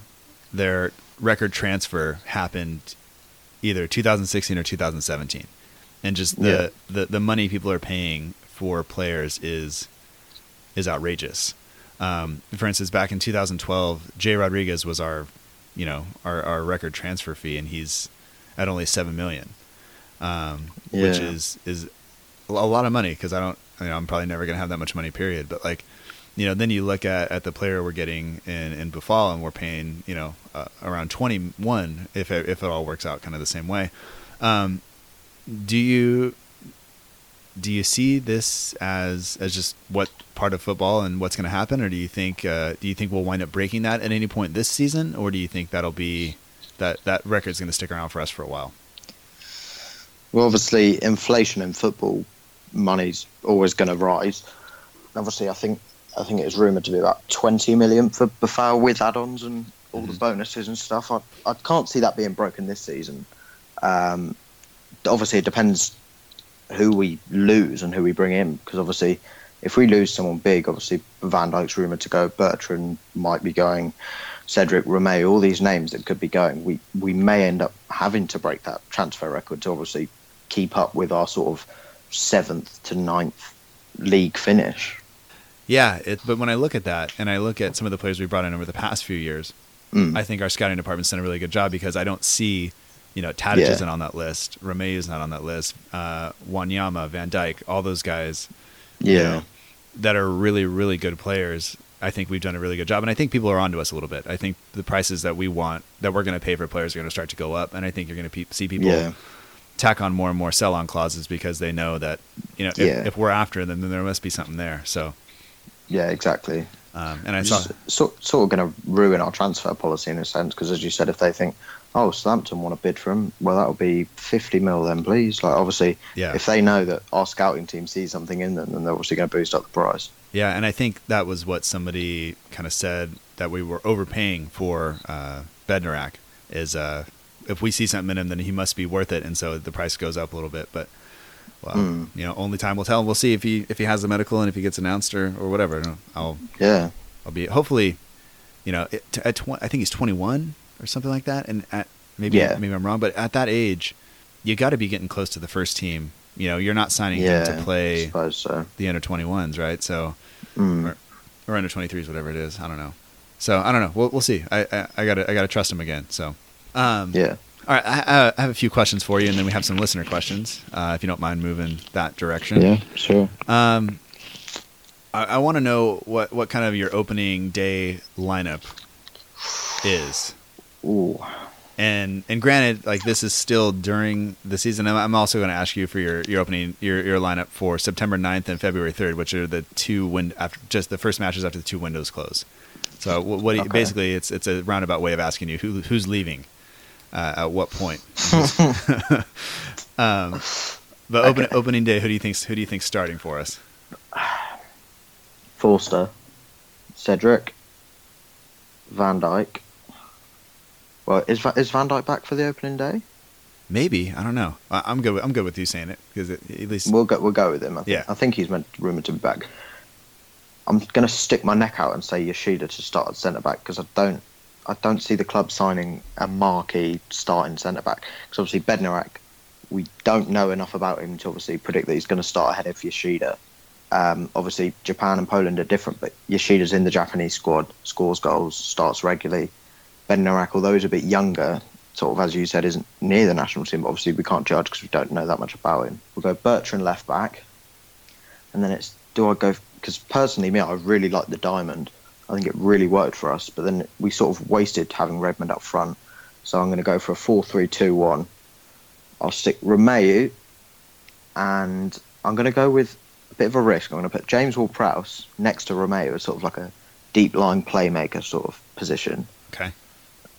their record transfer happened either 2016 or 2017. And just the money people are paying for players is outrageous. For instance, back in 2012, Jay Rodriguez was our record transfer fee, and he's at only $7 million, which is a lot of money, because I'm probably never going to have that much money, period. But like, you know, then you look at the player we're getting in Buffal, and we're paying, you know, around 21 if it all works out kind of the same way. Do you see this as just what part of football and what's going to happen, or do you think we'll wind up breaking that at any point this season, or do you think that'll be that record's going to stick around for us for a while? Well, obviously, inflation in football, money's always going to rise. Obviously, I think it was rumoured to be about 20 million for Buffal with add-ons and all the bonuses and stuff. I can't see that being broken this season. Obviously, it depends who we lose and who we bring in, because obviously, if we lose someone big, obviously, Van Dijk's rumoured to go, Bertrand might be going, Cedric, Romeu, all these names that could be going, we may end up having to break that transfer record to obviously keep up with our sort of 7th to 9th league finish. Yeah, but when I look at that and I look at some of the players we brought in over the past few years, I think our scouting department's done a really good job because I don't see, Tadic isn't on that list, Ramey is not on that list, Wanyama, Van Dijk, all those guys that are really, really good players. I think we've done a really good job, and I think people are onto us a little bit. I think the prices that we want, that we're going to pay for players, are going to start to go up, and I think you're going to see people tack on more and more sell-on clauses because they know that if we're after them, then there must be something there. So exactly. And I saw sort of going to ruin our transfer policy in a sense because, as you said, if they think, oh, Southampton want to bid for him, well, that'll be 50 mil then, please. Like, obviously, if they know that our scouting team sees something in them, then they're obviously going to boost up the price. Yeah, and I think that was what somebody kind of said, that we were overpaying for Bednarek, is if we see something in him, then he must be worth it, and so the price goes up a little bit. But, well, only time will tell. We'll see if he has the medical and if he gets announced or whatever. I'll be, hopefully, I think he's 21 or something like that, and maybe I'm wrong, but at that age, you got to be getting close to the first team. You're not signing him to play the under-21s, right? So, or under-23s, whatever it is. I don't know. So I don't know. We'll see. I gotta trust him again. So all right. I have a few questions for you, and then we have some listener questions. If you don't mind moving that direction. Yeah, sure. I want to know what kind of your opening day lineup is. Ooh. And granted, like, this is still during the season. I'm also going to ask you for your opening your lineup for September 9th and February 3rd, which are the two the first matches after the two windows close. So what do you, basically it's a roundabout way of asking you who's leaving at what point. But opening day, who do you think's starting for us? Forster, Cedric, Van Dijk. Well, is Van Dijk back for the opening day? Maybe, I don't know. I'm good with you saying it because at least we'll go with him. I think he's rumored to be back. I'm going to stick my neck out and say Yoshida to start at centre back because I don't see the club signing a marquee starting centre back because obviously Bednarek, we don't know enough about him to obviously predict that he's going to start ahead of Yoshida. Obviously, Japan and Poland are different, but Yoshida's in the Japanese squad, scores goals, starts regularly. Bednarek, although he's a bit younger, sort of, as you said, isn't near the national team, but obviously we can't judge because we don't know that much about him. We'll go Bertrand left back, and then it's, do I go, because personally, I really like the diamond. I think it really worked for us, but then we sort of wasted having Redmond up front, so I'm going to go for a 4-3-2-1. I'll stick Romeu, and I'm going to go with a bit of a risk. I'm going to put James Ward-Prowse next to Romeu as sort of like a deep-lying playmaker sort of position. Okay.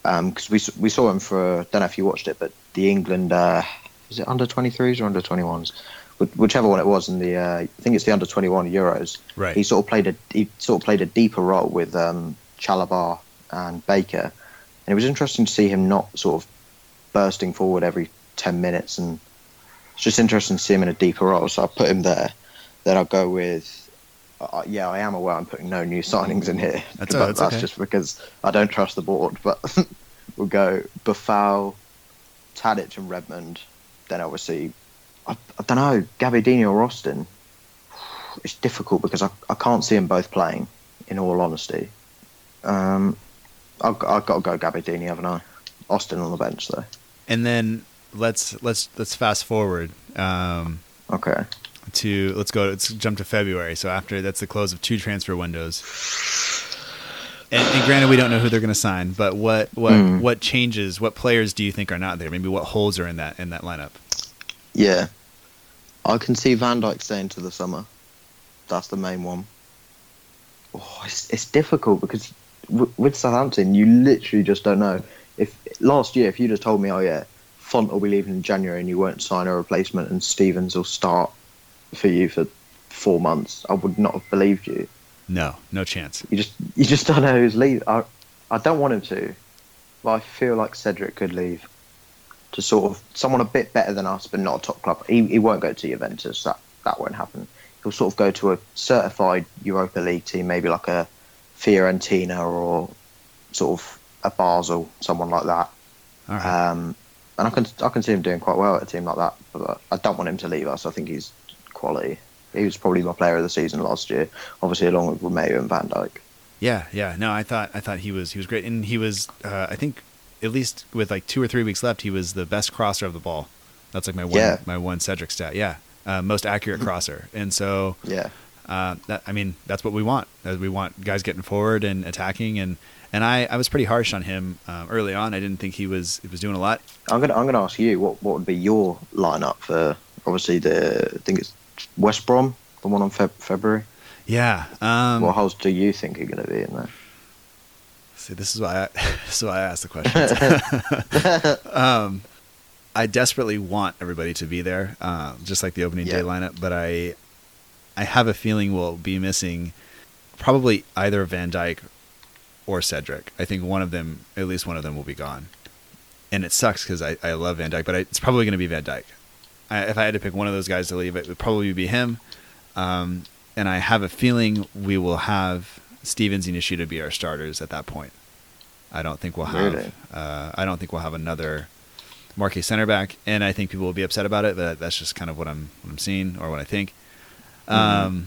Because we saw him for, I don't know if you watched it, but the England, is it under 23s or under 21s, whichever one it was, in the I think it's the under 21 Euros. Right. He sort of played a deeper role with Chalabar and Baker, and it was interesting to see him not sort of bursting forward every 10 minutes, and it's just interesting to see him in a deeper role. So I'll put him there. Then I'll go with. I am aware I'm putting no new signings in here. That's just because I don't trust the board. But we'll go Buffal, Tadic and Redmond. Then obviously, I don't know, Gabbiadini or Austin. It's difficult because I can't see them both playing, in all honesty. I've got to go Gabbiadini, haven't I? Austin on the bench, though. And then let's fast forward. Okay. Let's jump to February. So after that's the close of two transfer windows, and granted we don't know who they're going to sign, but what changes, what players do you think are not there? Maybe what holes are in that lineup? Yeah, I can see Van Dijk staying to the summer. That's the main one. Oh, it's difficult because with Southampton, you literally just don't know. If last year, if you just told me, Font will be leaving in January and you won't sign a replacement, and Stevens will start for you for 4 months, I would not have believed you. No chance. You just don't know who's leaving. I don't want him to, but I feel like Cedric could leave to sort of someone a bit better than us, but not a top club. He won't go to Juventus. That won't happen. He'll sort of go to a certified Europa League team, maybe like a Fiorentina or sort of a Basel, someone like that. All right. And I can see him doing quite well at a team like that, but I don't want him to leave us. I think he's quality. he was probably my player of the season last year, obviously along with Romeo and Van Dijk. Yeah. No, I thought he was great, and he was I think at least with like 2 or 3 weeks left, he was the best crosser of the ball. That's like my one Cedric stat. Yeah, most accurate crosser, and so yeah. That's what we want. We want guys getting forward and attacking, and I was pretty harsh on him early on. I didn't think he was doing a lot. I'm gonna ask you what would be your lineup for obviously I think it's West Brom, the one on February. Yeah. What holes do you think are going to be in there? See, this is why I asked the question. I desperately want everybody to be there, just like the opening day lineup. But I have a feeling we'll be missing probably either Van Dijk or Cedric. I think at least one of them will be gone. And it sucks because I love Van Dijk, but it's probably going to be Van Dijk. If I had to pick one of those guys to leave, it would probably be him. And I have a feeling we will have Stevens and Yoshida be our starters at that point. I don't think we'll have another marquee center back, and I think people will be upset about it, but that's just kind of what I'm seeing or what I think. And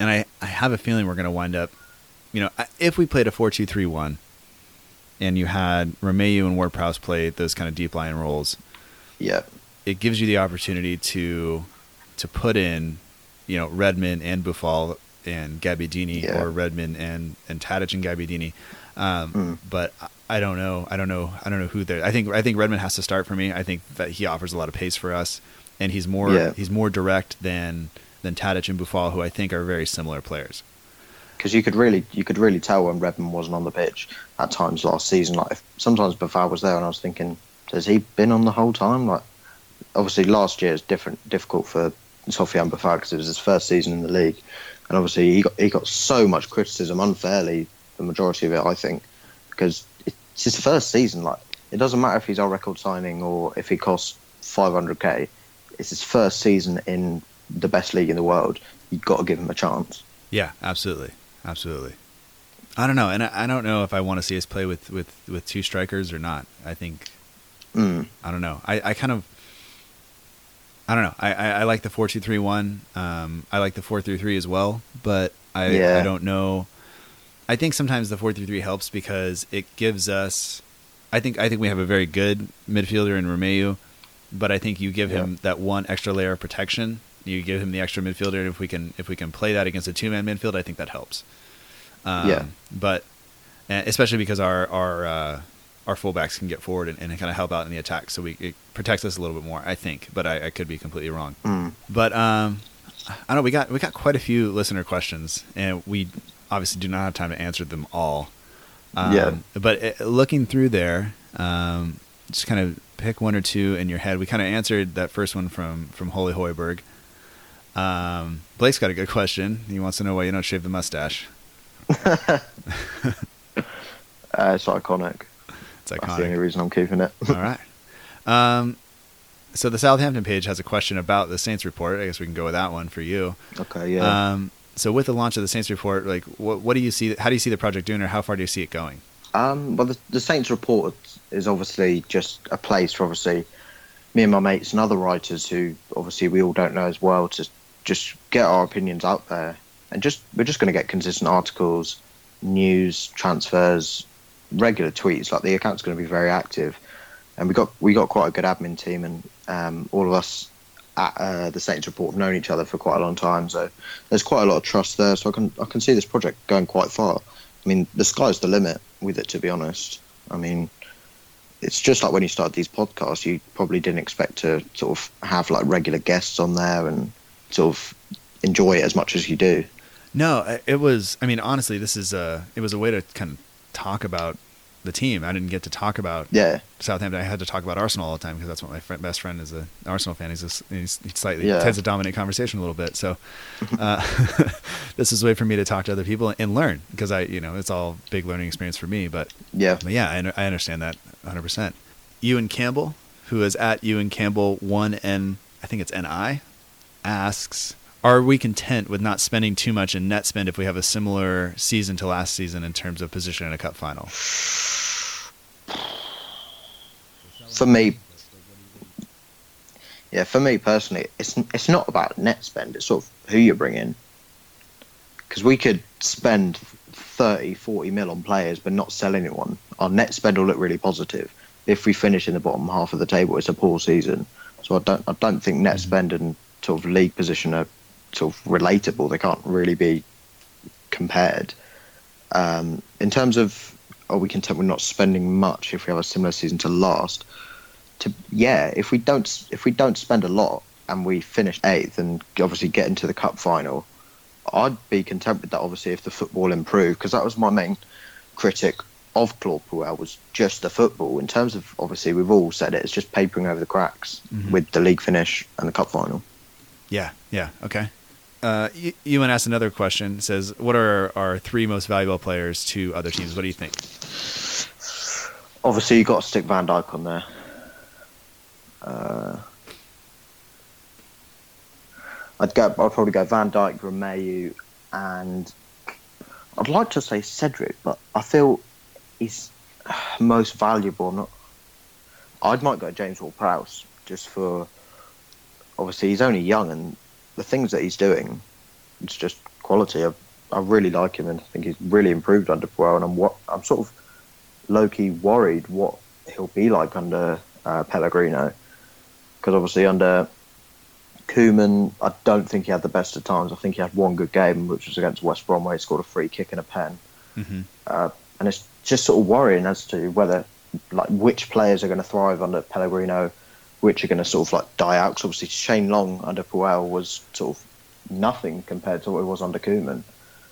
I have a feeling we're going to wind up, if we played a 4-2-3-1 and you had Romeu and Ward-Prowse play those kind of deep line roles, yeah, it gives you the opportunity to put in, Redmond and Buffal and Gabbiadini, or Redmond and Tadic and Gabbiadini. But I don't know who they're. I think Redmond has to start for me. I think that he offers a lot of pace for us, and he's more direct than Tadic and Buffal, who I think are very similar players. Because you could really tell when Redmond wasn't on the pitch at times last season. Like sometimes Buffal was there, and I was thinking, has he been on the whole time? Like obviously last year it's difficult for Sofiane Boufal because it was his first season in the league, and obviously he got so much criticism unfairly, the majority of it I think, because it's his first season. Like it doesn't matter if he's our record signing or if he costs $500k, it's his first season in the best league in the world. You've got to give him a chance. Yeah, absolutely. I don't know, and I don't know if I want to see us play with two strikers or not. I think I don't know. I don't know. I like the 4-2-3-1. I like the 4-3-3 as well, but I don't know. I think sometimes the 4-3-3 helps because it gives us. I think we have a very good midfielder in Romeu, but I think you give him that one extra layer of protection. You give him the extra midfielder, and if we can play that against a two-man midfield, I think that helps. But especially because our fullbacks can get forward and kind of help out in the attack, so it protects us a little bit more, I think. But I could be completely wrong. But I don't know. We got quite a few listener questions, and we obviously do not have time to answer them all. But looking through there, just kind of pick one or two in your head. We kind of answered that first one from Holy Hoiberg. Blake's got a good question. He wants to know why you don't shave the mustache. It's iconic. That's the only reason I'm keeping it. All right. So the Southampton page has a question about the Saints Report. I guess we can go with that one for you. Okay, yeah. So with the launch of the Saints Report, like, what do you see? How do you see the project doing, or how far do you see it going? Well, the Saints Report is obviously just a place for obviously me and my mates and other writers who obviously we all don't know as well to just get our opinions out there, and we're just going to get consistent articles, news, transfers, regular tweets. Like the account's going to be very active, and we got quite a good admin team, and all of us at the Saints Report have known each other for quite a long time, so there's quite a lot of trust there. So I can see this project going quite far. I mean, the sky's the limit with it, to be honest. I mean, it's just like when you started these podcasts, you probably didn't expect to sort of have like regular guests on there and sort of enjoy it as much as you do. No, it was, I mean, honestly, it was a way to kind of talk about the team. I didn't get to talk about Southampton. I had to talk about Arsenal all the time because that's what my best friend is, an Arsenal fan. He tends to dominate conversation a little bit. So this is a way for me to talk to other people and learn, because it's all big learning experience for me. But I understand that 100%. Ewan Campbell, who is at Ewan Campbell 1N, I think it's NI, asks, are we content with not spending too much in net spend if we have a similar season to last season in terms of position in a cup final? For me, Yeah, for me personally, it's not about net spend. It's sort of who you bring in. Because we could spend 30, 40 mil on players but not sell anyone. Our net spend will look really positive. If we finish in the bottom half of the table, it's a poor season. So I don't think net spend and sort of league position are sort of relatable. They can't really be compared. In terms of, we content we're not spending much if we have a similar season to last. If we don't spend a lot and we finish 8th and obviously get into the cup final, I'd be content with that. Obviously, if the football improved, because that was my main critic of Claude Puel, was just the football. In terms of, obviously, we've all said it, it's just papering over the cracks with the league finish and the cup final. Yeah, okay. Ewan asked another question. It says, what are our three most valuable players to other teams? What do you think? Obviously, you've got to stick Van Dijk on there. I'd probably go Van Dijk, Romeu, and I'd like to say Cedric, but I feel he's most valuable. I might go James Ward-Prowse, just for, obviously, he's only young and the things that he's doing, it's just quality. I really like him and I think he's really improved under Puel, and I'm sort of low-key worried what he'll be like under Pellegrino, because obviously under Koeman, I don't think he had the best of times. I think he had one good game, which was against West Brom, where he scored a free kick and a pen. And it's just sort of worrying as to whether, like, which players are going to thrive under Pellegrino, which are going to sort of like die out. Because obviously Shane Long under Puel was sort of nothing compared to what it was under Koeman.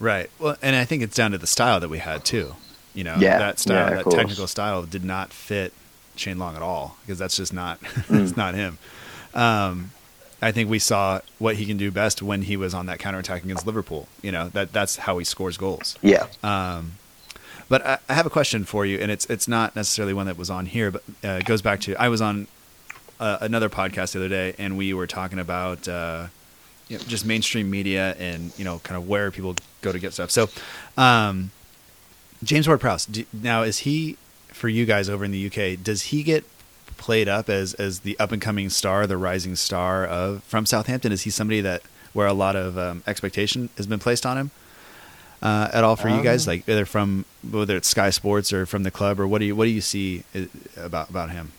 Right. Well, and I think it's down to the style that we had too. You know, that style, that technical style, did not fit Shane Long at all, because that's just not it's not him. I think we saw what he can do best when he was on that counterattack against Liverpool. You know, that's how he scores goals. Yeah. But I have a question for you, and it's not necessarily one that was on here, but it goes back to, I was on another podcast the other day, and we were talking about just mainstream media and, you know, kind of where people go to get stuff. So James Ward-Prowse, now is he, for you guys over in the UK, does he get played up as the up and coming star, the rising star from Southampton? Is he somebody that where a lot of expectation has been placed on him at all for you guys? Like either from, whether it's Sky Sports or from the club, or what do you see about him?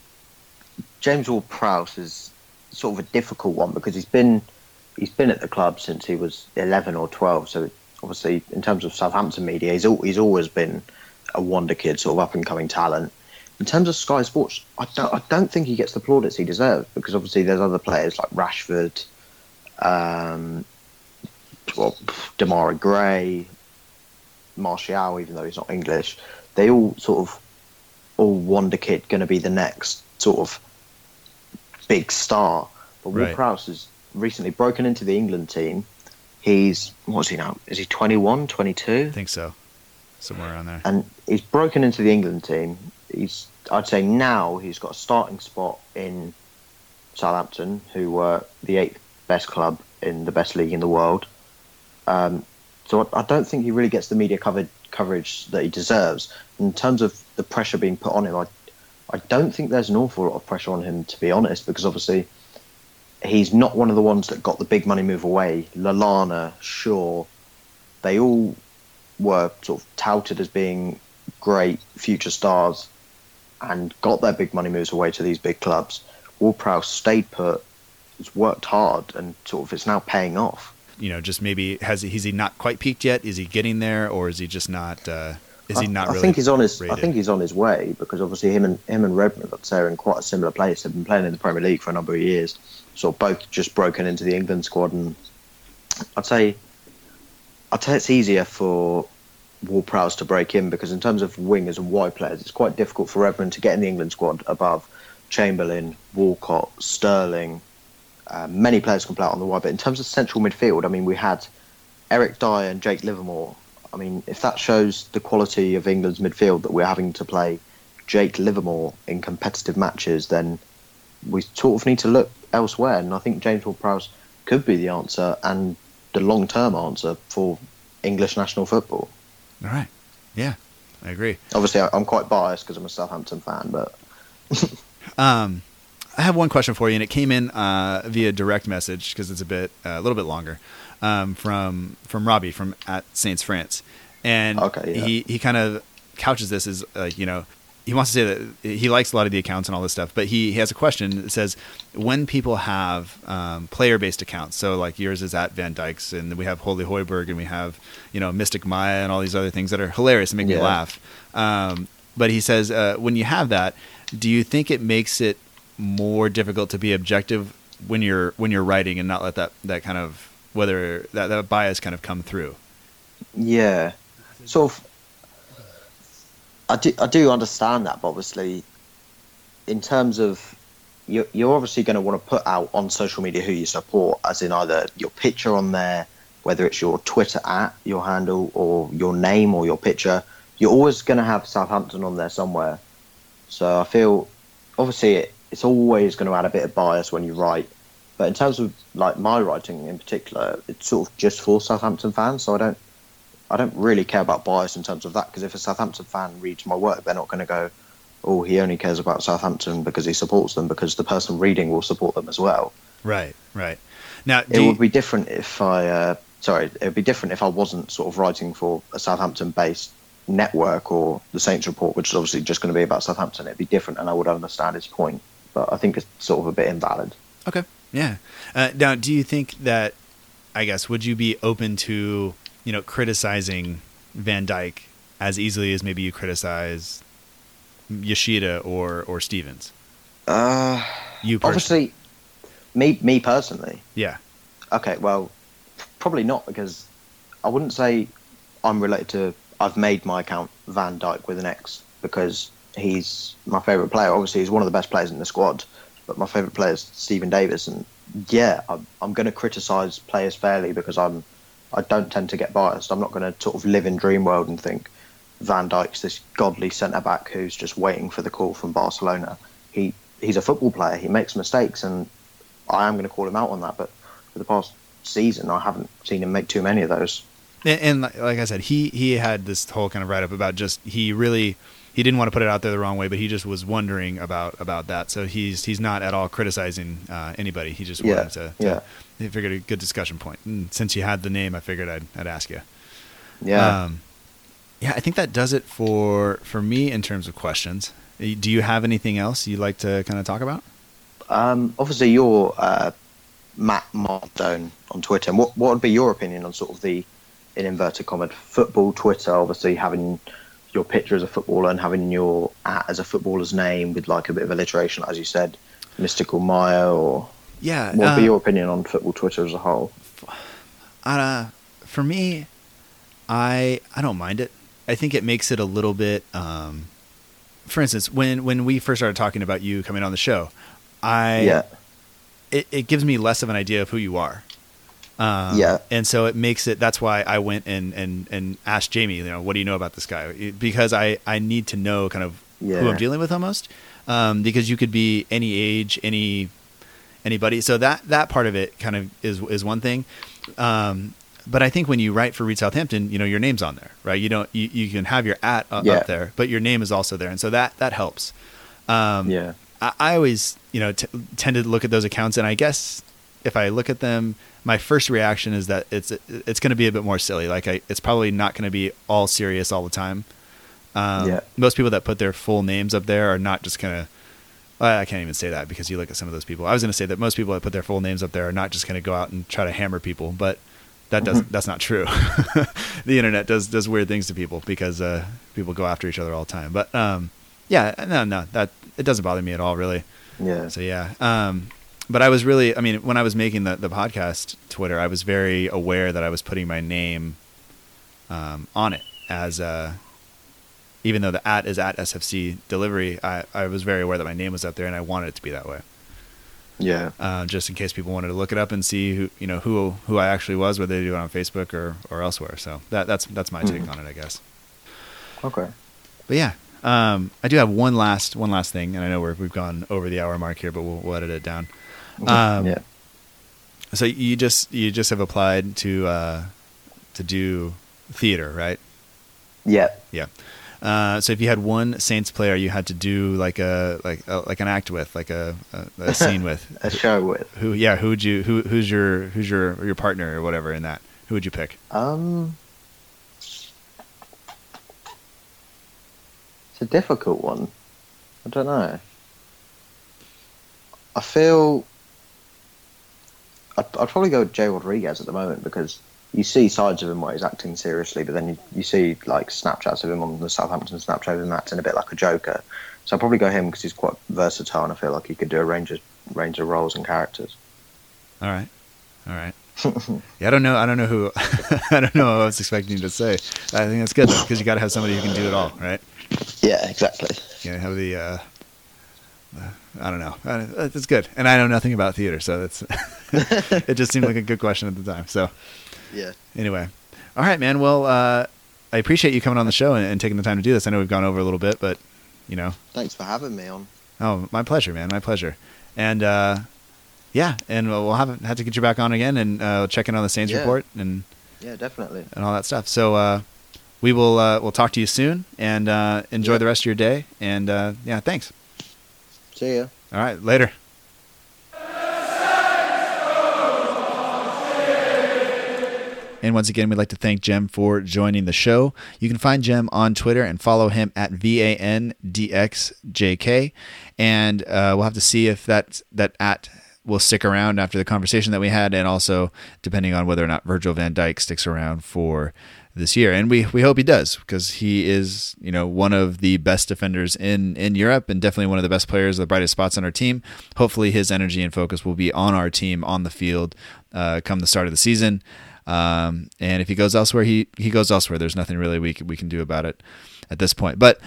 James Ward-Prowse is sort of a difficult one, because he's been at the club since he was 11 or 12. So obviously, in terms of Southampton media, he's always been a wonder kid, sort of up and coming talent. In terms of Sky Sports, I don't think he gets the plaudits he deserves, because obviously there's other players like Rashford, Demarai Gray, Martial, even though he's not English. They all sort of all wonder kid, going to be the next sort of big star. But Ward-Prowse has recently broken into the England team. He's, what's he now? Is he 21, 22? I think so. Somewhere around there. And he's broken into the England team. I'd say now he's got a starting spot in Southampton, who were the 8th best club in the best league in the world. So I don't think he really gets the media coverage that he deserves. In terms of the pressure being put on him, I don't think there's an awful lot of pressure on him, to be honest, because obviously he's not one of the ones that got the big money move away. Lallana, Shaw, they all were sort of touted as being great future stars and got their big money moves away to these big clubs. Ward-Prowse stayed put, has worked hard, and sort of it's now paying off. You know, just maybe has he not quite peaked yet? Is he getting there, or is he just not? I think he's on his. Rated? I think he's on his way, because obviously him and Redmond, I'd say, are in quite a similar place. They've been playing in the Premier League for a number of years, so both just broken into the England squad, and I'd say it's easier for Ward-Prowse to break in, because in terms of wingers and wide players, it's quite difficult for Redmond to get in the England squad above Chamberlain, Walcott, Sterling. Many players can play out on the wide, but in terms of central midfield, I mean, we had Eric Dyer and Jake Livermore. I mean, if that shows the quality of England's midfield, that we're having to play Jake Livermore in competitive matches, then we sort of need to look elsewhere. And I think James Ward-Prowse could be the answer, and the long-term answer for English national football. All right. Yeah, I agree. Obviously, I'm quite biased because I'm a Southampton fan, but... I have one question for you, and it came in via direct message because it's a little bit longer, from Robbie from @SaintsFrance, and okay, yeah. he kind of couches this as he wants to say that he likes a lot of the accounts and all this stuff, but he has a question that says, when people have player-based accounts, so like yours is @VanDykes, and we have Holy Hoiberg, and we have Mystic Maya and all these other things that are hilarious and make me laugh. But he says, when you have that, do you think it makes it more difficult to be objective when you're writing and not let that kind of that bias kind of come through? Yeah. So. I do understand that, but obviously, in terms of you're obviously going to want to put out on social media who you support, as in either your picture on there, whether it's your Twitter @ your handle or your name or your picture. You're always going to have Southampton on there somewhere. So I feel obviously it's always going to add a bit of bias when you write. But in terms of like my writing in particular, it's sort of just for Southampton fans, so I don't really care about bias in terms of that, because if a Southampton fan reads my work, they're not going to go, oh, he only cares about Southampton because he supports them, because the person reading will support them as well. Right. Now, it would be different if I wasn't sort of writing for a Southampton-based network or the Saints Report, which is obviously just going to be about Southampton. It'd be different, and I would understand his point, but I think it's sort of a bit invalid. Okay, yeah. Now, do you think that, I guess, would you be open to criticizing Van Dijk as easily as maybe you criticize Yoshida or Stevens? You personally. Obviously, me personally. Yeah. Okay, well, probably not, because I wouldn't say I'm related to... I've made my account Van Dijk with an X because he's my favourite player. Obviously, he's one of the best players in the squad, but my favourite player is Stephen Davis. And yeah, I'm going to criticise players fairly because I don't tend to get biased. I'm not going to sort of live in dream world and think Van Dijk's this godly centre-back who's just waiting for the call from Barcelona. He's a football player. He makes mistakes, and I am going to call him out on that. But for the past season, I haven't seen him make too many of those. And like I said, he had this whole kind of write-up about just he didn't want to put it out there the wrong way, but he just was wondering about that. So he's not at all criticizing anybody. He just wanted to figure a good discussion point. And since you had the name, I figured I'd ask you. Yeah. I think that does it for me in terms of questions. Do you have anything else you'd like to kind of talk about? Obviously, you're Matt Martone on Twitter. And what would be your opinion on sort of the, in inverted commas, football Twitter, obviously having your picture as a footballer and having your @ as a footballer's name with like a bit of alliteration, as you said, Mystical Maya, or... Yeah. What would be your opinion on football Twitter as a whole? For me, I don't mind it. I think it makes it a little bit... for instance, when we first started talking about you coming on the show, it gives me less of an idea of who you are. And so it makes it, that's why I went and asked Jamie, what do you know about this guy? Because I need to know kind of who I'm dealing with almost, because you could be any age, anybody. So that part of it kind of is one thing. But I think when you write for Read Southampton, your name's on there, right? You don't, you can have your @ up there, but your name is also there. And so that helps. I always, tend to look at those accounts, and I guess if I look at them, my first reaction is that it's going to be a bit more silly. Like it's probably not going to be all serious all the time. Most people that put their full names up there are not just going to, I can't even say that because you look at some of those people. I was going to say that most people that put their full names up there are not just going to go out and try to hammer people, but that's not true. The internet does weird things to people because people go after each other all the time. But that it doesn't bother me at all, really. Yeah. So yeah. But I was really, when I was making the podcast Twitter, I was very aware that I was putting my name on it as even though the @ is @SFC Delivery, I was very aware that my name was up there, and I wanted it to be that way. Yeah. Just in case people wanted to look it up and see who I actually was, whether they do it on Facebook or elsewhere. So that's my take on it, I guess. Okay. But yeah. I do have one last thing, and I know we've gone over the hour mark here, but we'll edit it down. So you just have applied to do theater, right? Yeah. So if you had one Saints player, you had to do like an act with, like a scene with, a show with. Who's your partner or whatever in that? Who would you pick? It's a difficult one. I don't know. I feel I'd probably go with Jay Rodriguez at the moment because you see sides of him where he's acting seriously, but then you see like Snapchats of him on the Southampton Snapchat and acting a bit like a joker. So I'd probably go him because he's quite versatile and I feel like he could do a range of roles and characters. All right. Yeah, I don't know who. I don't know what I was expecting you to say. I think that's good because you got to have somebody who can do it all, right? Yeah, exactly. You have the. I don't know. That's good, and I know nothing about theater, so that's. It just seemed like a good question at the time. So. Yeah. Anyway, all right, man. Well, I appreciate you coming on the show and taking the time to do this. I know we've gone over a little bit, but you know. Thanks for having me on. Oh, my pleasure, man. My pleasure, and. Yeah, and we'll have to get you back on again and check in on the Saints report and definitely and all that stuff. So we will we'll talk to you soon and enjoy the rest of your day. And thanks. See ya. All right, later. And once again, we'd like to thank Jem for joining the show. You can find Jem on Twitter and follow him at VANDXJK. And we'll have to see if that at will stick around after the conversation that we had, and also depending on whether or not Virgil van Dijk sticks around for this year. And we hope he does, because he is, you know, one of the best defenders in Europe and definitely one of the best players, the brightest spots on our team. Hopefully his energy and focus will be on our team, on the field, come the start of the season. And if he goes elsewhere, he goes elsewhere. There's nothing really we can do about it at this point. But,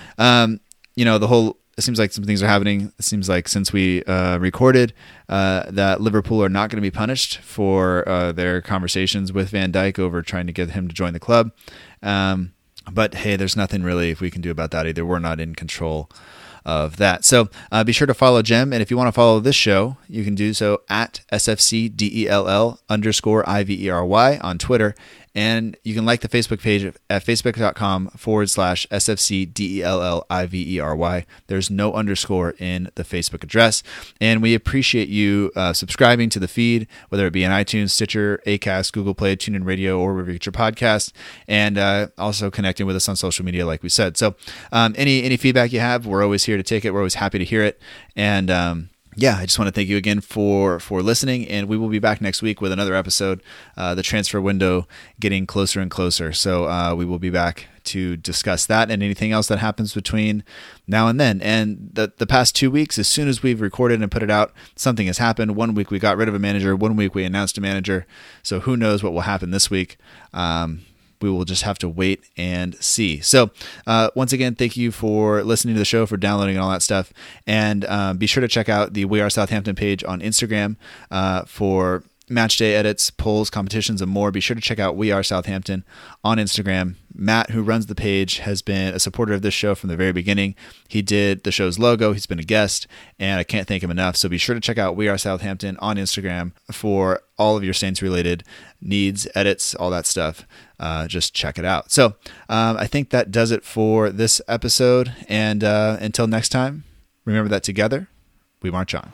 you know, it seems like some things are happening. It seems like since we recorded that Liverpool are not going to be punished for their conversations with Van Dijk over trying to get him to join the club. But, hey, there's nothing really we can do about that either. We're not in control of that. So be sure to follow Jem. And if you want to follow this show, you can do so at SFCDELL_IVERY on Twitter. And you can like the Facebook page at facebook.com/SFCDELLIVERY. There's no underscore in the Facebook address. And we appreciate you subscribing to the feed, whether it be on iTunes, Stitcher, Acast, Google Play, TuneIn Radio, or wherever you get your podcast. And also connecting with us on social media, like we said. So any feedback you have, we're always here to take it. We're always happy to hear it. And I just want to thank you again for listening, and we will be back next week with another episode, the transfer window getting closer and closer. So we will be back to discuss that and anything else that happens between now and then. And the past 2 weeks, as soon as we've recorded and put it out, something has happened. 1 week we got rid of a manager, 1 week we announced a manager. So who knows what will happen this week. We will just have to wait and see. So once again, thank you for listening to the show, for downloading and all that stuff. And be sure to check out the We Are Southampton page on Instagram for match day edits, polls, competitions, and more. Be sure to check out We Are Southampton on Instagram. Matt, who runs the page, has been a supporter of this show from the very beginning. He did the show's logo. He's been a guest, and I can't thank him enough. So be sure to check out We Are Southampton on Instagram for all of your Saints-related needs, edits, all that stuff. Just check it out. So I think that does it for this episode. And until next time, remember that together, we march on.